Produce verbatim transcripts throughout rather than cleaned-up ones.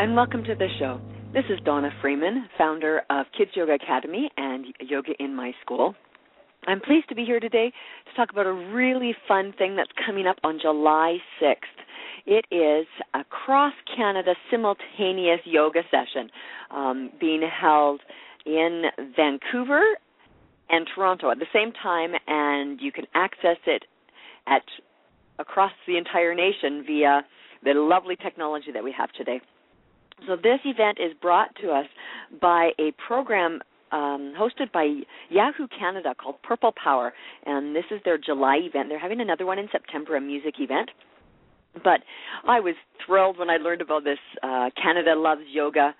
And welcome to the show. This is Donna Freeman, founder of Kids Yoga Academy and Yoga in My School. I'm pleased to be here today to talk about a really fun thing that's coming up on July sixth. It is a cross-Canada simultaneous yoga session um, being held in Vancouver and Toronto at the same time, and you can access it at across the entire nation via the lovely technology that we have today. So this event is brought to us by a program um, hosted by Yahoo Canada called Purple Power, and this is their July event. They're having another one in September, a music event. But I was thrilled when I learned about this uh, Canada Loves Yoga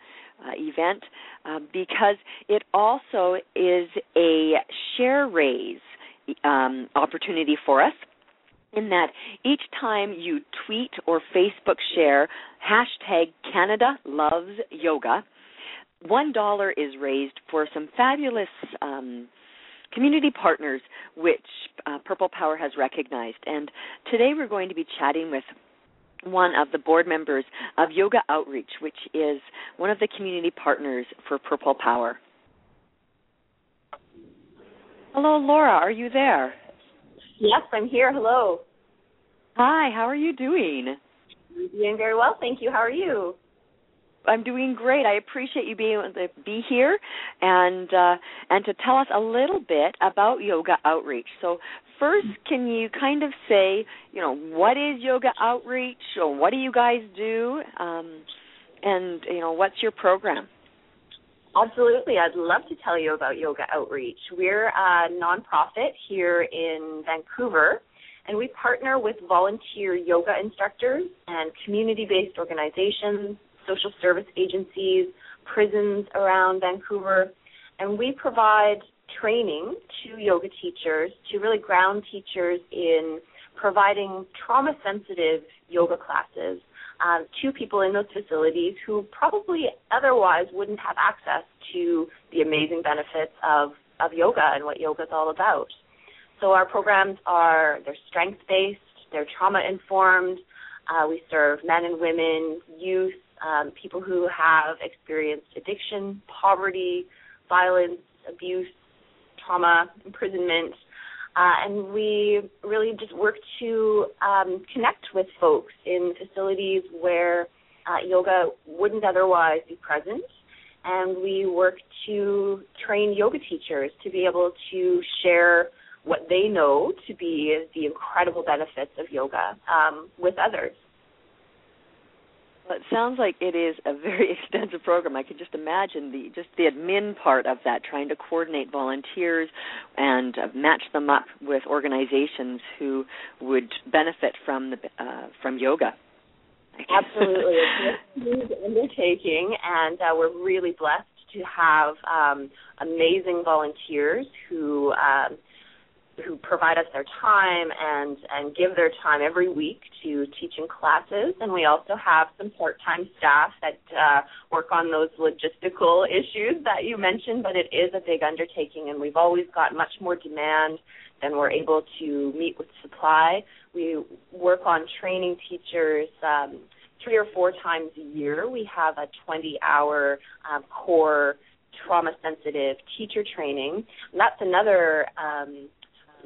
uh, event uh, because it also is a share raise um, opportunity for us, in that each time you tweet or Facebook share hashtag Canada Loves Yoga, one dollar is raised for some fabulous um, community partners which uh, Purple Power has recognized. And today we're going to be chatting with one of the board members of Yoga Outreach, which is one of the community partners for Purple Power. Hello, Laura, are you there? Yes, I'm here. Hello. Hi, how are you doing? I'm doing very well, thank you. How are you? I'm doing great. I appreciate you being able to be here and uh, and to tell us a little bit about Yoga Outreach. So first, can you kind of say, you know, what is Yoga Outreach, or what do you guys do, um, and, you know, what's your program? Absolutely. I'd love to tell you about Yoga Outreach. We're a nonprofit here in Vancouver, and we partner with volunteer yoga instructors and community-based organizations, social service agencies, prisons around Vancouver, and we provide training to yoga teachers to really ground teachers in providing trauma-sensitive yoga classes Um, to people in those facilities who probably otherwise wouldn't have access to the amazing benefits of, of yoga and what yoga is all about. So our programs are, they're strength-based, they're trauma-informed. Uh, we serve men and women, youth, um, people who have experienced addiction, poverty, violence, abuse, trauma, imprisonment. Uh, and we really just work to um, connect with folks in facilities where uh, yoga wouldn't otherwise be present. And we work to train yoga teachers to be able to share what they know to be the incredible benefits of yoga um, with others. Well, it sounds like it is a very extensive program. I can just imagine the just the admin part of that, trying to coordinate volunteers and match them up with organizations who would benefit from the uh, from yoga. Absolutely. It's a huge undertaking, and uh, we're really blessed to have um, amazing volunteers who um, who provide us their time and, and give their time every week to teaching classes. And we also have some part-time staff that uh, work on those logistical issues that you mentioned, but it is a big undertaking, and we've always got much more demand and we're able to meet with supply. We work on training teachers um, three or four times a year. We have a twenty-hour um, core trauma-sensitive teacher training. And that's another, um,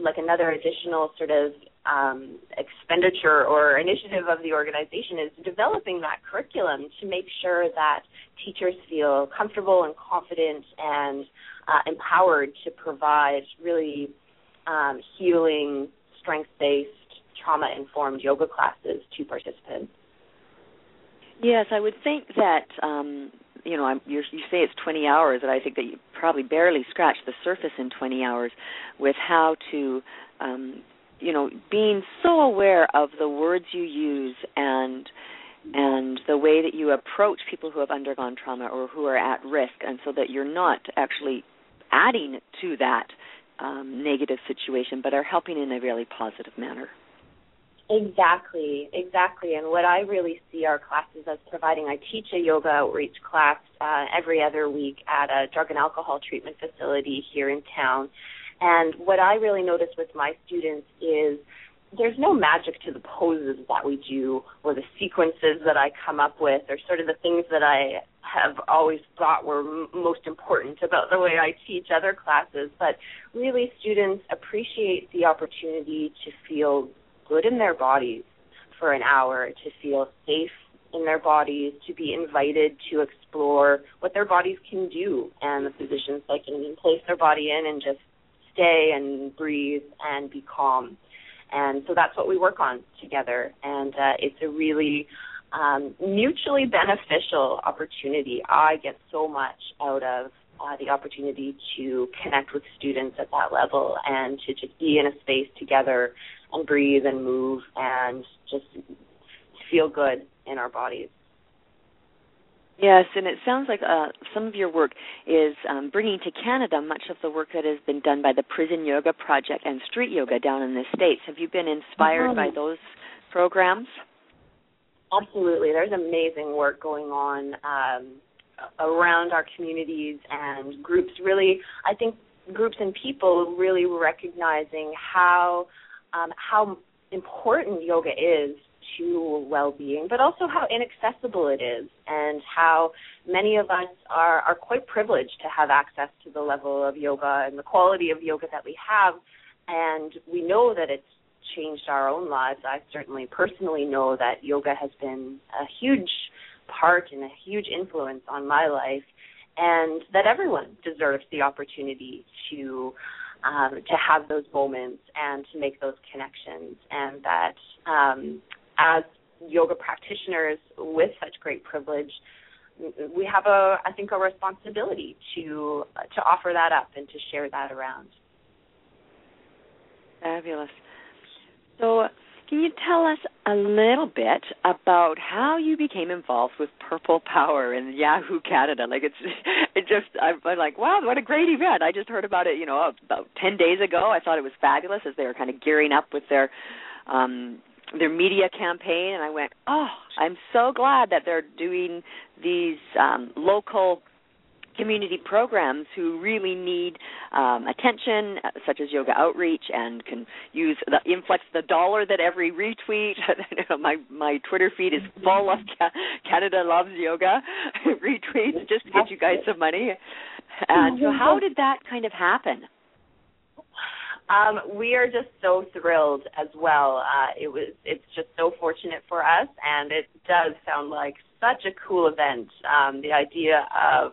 like another additional sort of um, expenditure or initiative of the organization is developing that curriculum to make sure that teachers feel comfortable and confident and uh, empowered to provide really um, healing, strength-based, trauma-informed yoga classes to participants. Yes, I would think that, um, you know, I'm, you're, you say it's twenty hours, and I think that you probably barely scratch the surface in twenty hours with how to, um, you know, being so aware of the words you use and and the way that you approach people who have undergone trauma or who are at risk, and so that you're not actually adding to that um, negative situation, but are helping in a really positive manner. Exactly, exactly. And what I really see our classes as providing, I teach a yoga outreach class uh, every other week at a drug and alcohol treatment facility here in town. And what I really notice with my students is there's no magic to the poses that we do or the sequences that I come up with or sort of the things that I have always thought were m- most important about the way I teach other classes. But really students appreciate the opportunity to feel good in their bodies for an hour, to feel safe in their bodies, to be invited to explore what their bodies can do and the positions they can place their body in and just stay and breathe and be calm. And so that's what we work on together. And uh, it's a really um, mutually beneficial opportunity. I get so much out of Uh, the opportunity to connect with students at that level and to just be in a space together and breathe and move and just feel good in our bodies. Yes, and it sounds like uh, some of your work is um, bringing to Canada much of the work that has been done by the Prison Yoga Project and Street Yoga down in the States. Have you been inspired um, by those programs? Absolutely. There's amazing work going on um around our communities and groups, really, I think groups and people really recognizing how um, how important yoga is to well-being, but also how inaccessible it is and how many of us are, are quite privileged to have access to the level of yoga and the quality of yoga that we have. And we know that it's changed our own lives. I certainly personally know that yoga has been a huge part and a huge influence on my life, and that everyone deserves the opportunity to um, to have those moments and to make those connections, and that um, as yoga practitioners with such great privilege, we have a I think a responsibility to uh, to offer that up and to share that around. Fabulous. So can you tell us a little bit about how you became involved with Purple Power and Yahoo Canada? Like it's, it just I'm like, wow, what a great event! I just heard about it, you know, about ten days ago. I thought it was fabulous as they were kind of gearing up with their um, their media campaign, and I went, oh, I'm so glad that they're doing these um, local community programs who really need um, attention, such as Yoga Outreach, and can use the influx the dollar that every retweet. my my Twitter feed is full of Ca- Canada Loves Yoga retweets just to get you guys some money. And so, how did that kind of happen? Um, we are just so thrilled as well. Uh, it was it's just so fortunate for us, and it does sound like such a cool event. Um, the idea of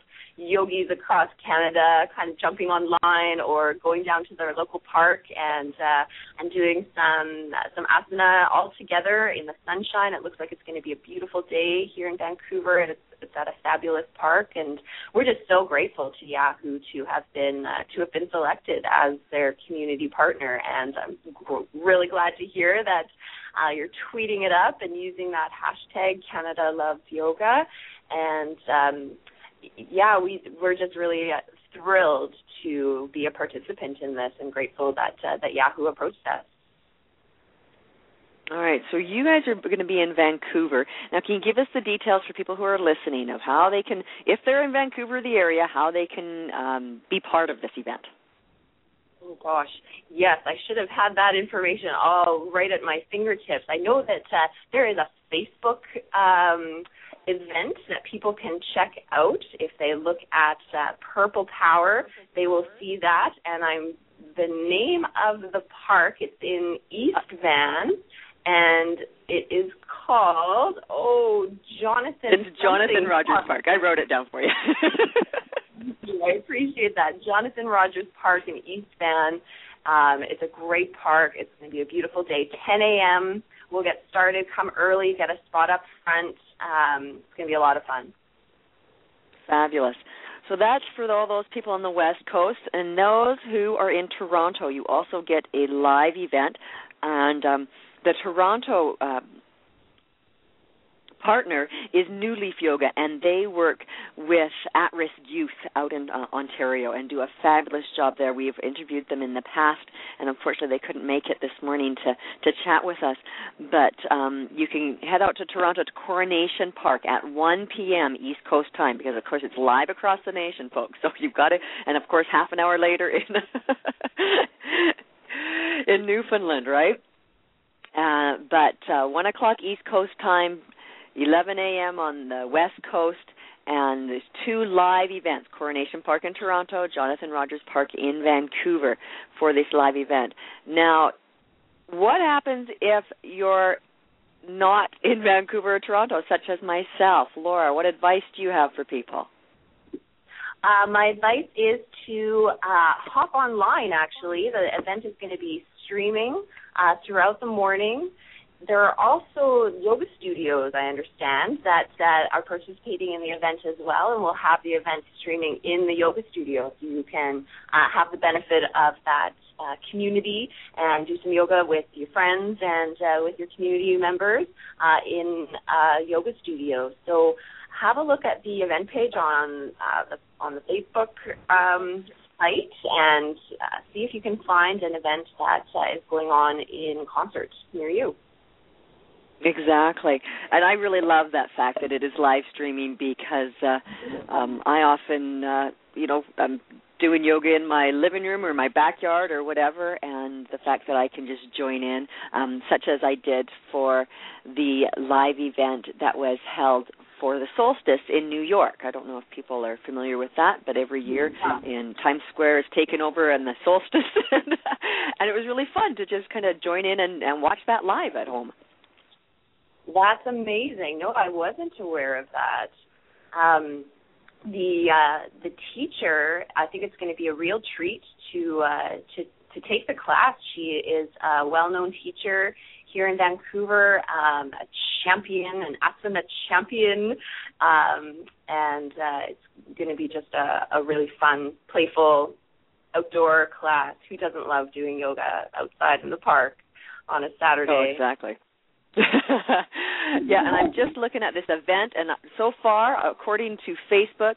yogis across Canada kind of jumping online or going down to their local park and uh, and doing some uh, some asana all together in the sunshine. It looks like it's going to be a beautiful day here in Vancouver, and it's, it's at a fabulous park. And we're just so grateful to Yahoo to have been uh, to have been selected as their community partner. And I'm g- really glad to hear that uh, you're tweeting it up and using that hashtag Canada Loves Yoga. And um, yeah, we, we're just really thrilled to be a participant in this and grateful that uh, that Yahoo approached us. All right, so you guys are going to be in Vancouver. Now, can you give us the details for people who are listening of how they can, if they're in Vancouver, the area, how they can um, be part of this event? Oh, gosh. Yes, I should have had that information all right at my fingertips. I know that uh, there is a Facebook um, event that people can check out. If they look at uh, Purple Power, they will see that. And I'm the name of the park, it's in East Van, and it is called, oh, Jonathan. It's Jonathan Rogers Park. I wrote it down for you. I appreciate that. Jonathan Rogers Park in East Van. Um, it's a great park. It's going to be a beautiful day. ten a.m. We'll get started. Come early. Get a spot up front. Um, it's going to be a lot of fun. Fabulous. So that's for all those people on the West Coast. And those who are in Toronto, you also get a live event. And um, the Toronto uh, partner is New Leaf Yoga, and they work with at-risk youth out in uh, Ontario and do a fabulous job there. We've interviewed them in the past, and unfortunately they couldn't make it this morning to, to chat with us. But um, you can head out to Toronto to Coronation Park at one p.m. East Coast time, because, of course, it's live across the nation, folks. So you've got it, and, of course, half an hour later in, in Newfoundland, right? Uh, but uh, one o'clock East Coast time, eleven a.m. on the West Coast, and there's two live events, Coronation Park in Toronto, Jonathan Rogers Park in Vancouver, for this live event. Now, what happens if you're not in Vancouver or Toronto, such as myself? Laura, what advice do you have for people? Uh, my advice is to uh, hop online, actually. The event is going to be streaming uh, throughout the morning. There are also yoga studios, I understand, that, that are participating in the event as well, and we'll have the event streaming in the yoga studio, so you can uh, have the benefit of that uh, community and do some yoga with your friends and uh, with your community members uh, in uh, yoga studio. So have a look at the event page on uh, the, on the Facebook um site and uh, see if you can find an event that uh, is going on in concert near you. Exactly. And I really love that fact that it is live streaming, because uh, um, I often, uh, you know, I'm doing yoga in my living room or my backyard or whatever, and the fact that I can just join in, um, such as I did for the live event that was held for the solstice in New York. I don't know if people are familiar with that, but every year in Times Square is taken over on the solstice, and, and it was really fun to just kind of join in and, and watch that live at home. That's amazing. No, I wasn't aware of that. Um, the uh, the teacher, I think it's going to be a real treat to uh, to to take the class. She is a well-known teacher here in Vancouver, um, a champion, an asana champion, um, and uh, it's going to be just a, a really fun, playful, outdoor class. Who doesn't love doing yoga outside in the park on a Saturday? Oh, exactly. Yeah, and I'm just looking at this event, and so far, according to Facebook,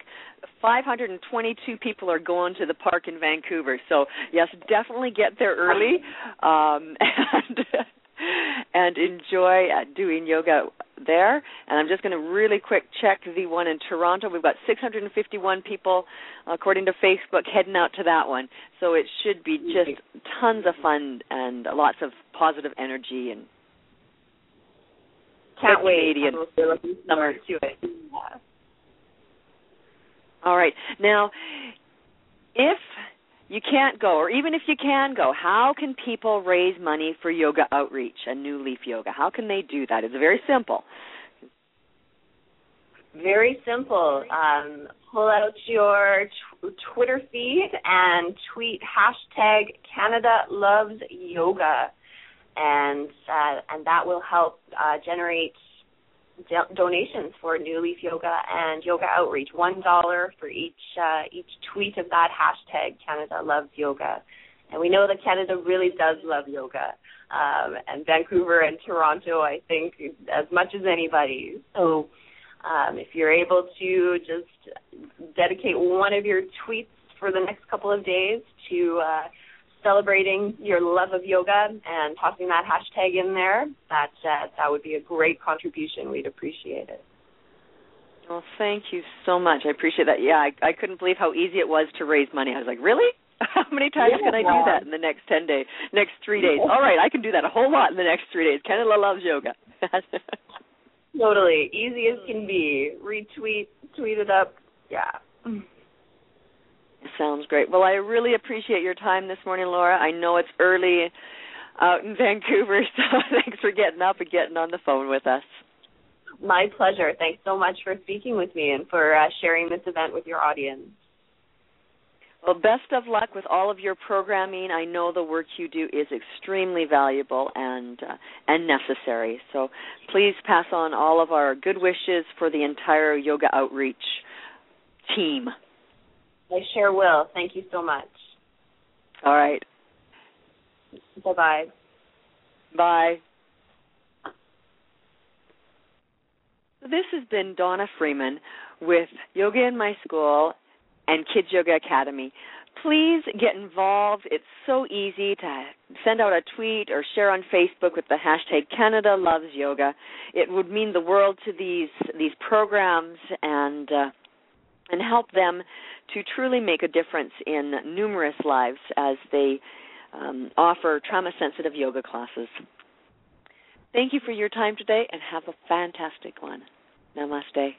five hundred twenty-two people are going to the park in Vancouver. So, yes, definitely get there early um, and, and enjoy doing yoga there. And I'm just going to really quick check the one in Toronto. We've got six hundred fifty-one people, according to Facebook, heading out to that one. So it should be just tons of fun and lots of positive energy and Can't wait. Summer. To it. Yeah. All right. Now, if you can't go, or even if you can go, how can people raise money for Yoga Outreach and New Leaf Yoga? How can they do that? It's very simple. Very simple. Um, pull out your t- Twitter feed and tweet hashtag Canada Loves Yoga. And uh, and that will help uh, generate do- donations for New Leaf Yoga and Yoga Outreach. One dollar for each uh, each tweet of that hashtag Canada Loves Yoga. And we know that Canada really does love yoga, um, and Vancouver and Toronto, I think, as much as anybody. So um, if you're able to just dedicate one of your tweets for the next couple of days to uh, celebrating your love of yoga and tossing that hashtag in there, that, uh, that would be a great contribution. We'd appreciate it. Well, thank you so much. I appreciate that. Yeah, I, I couldn't believe how easy it was to raise money. I was like, really? How many times can I do that in the next ten days, next three days? All right, I can do that a whole lot in the next three days. Canada Loves Yoga. Totally. Easy as can be. Retweet, tweet it up. Yeah. Sounds great. Well, I really appreciate your time this morning, Laura. I know it's early out in Vancouver, so thanks for getting up and getting on the phone with us. My pleasure. Thanks so much for speaking with me and for uh, sharing this event with your audience. Well, best of luck with all of your programming. I know the work you do is extremely valuable and uh, and necessary. So please pass on all of our good wishes for the entire Yoga Outreach team. I sure will. Thank you so much. All right. Bye-bye. Bye. This has been Donna Freeman with Yoga in My School and Kids Yoga Academy. Please get involved. It's so easy to send out a tweet or share on Facebook with the hashtag Canada Loves Yoga. It would mean the world to these these programs and uh, and help them to truly make a difference in numerous lives as they um, offer trauma-sensitive yoga classes. Thank you for your time today and have a fantastic one. Namaste.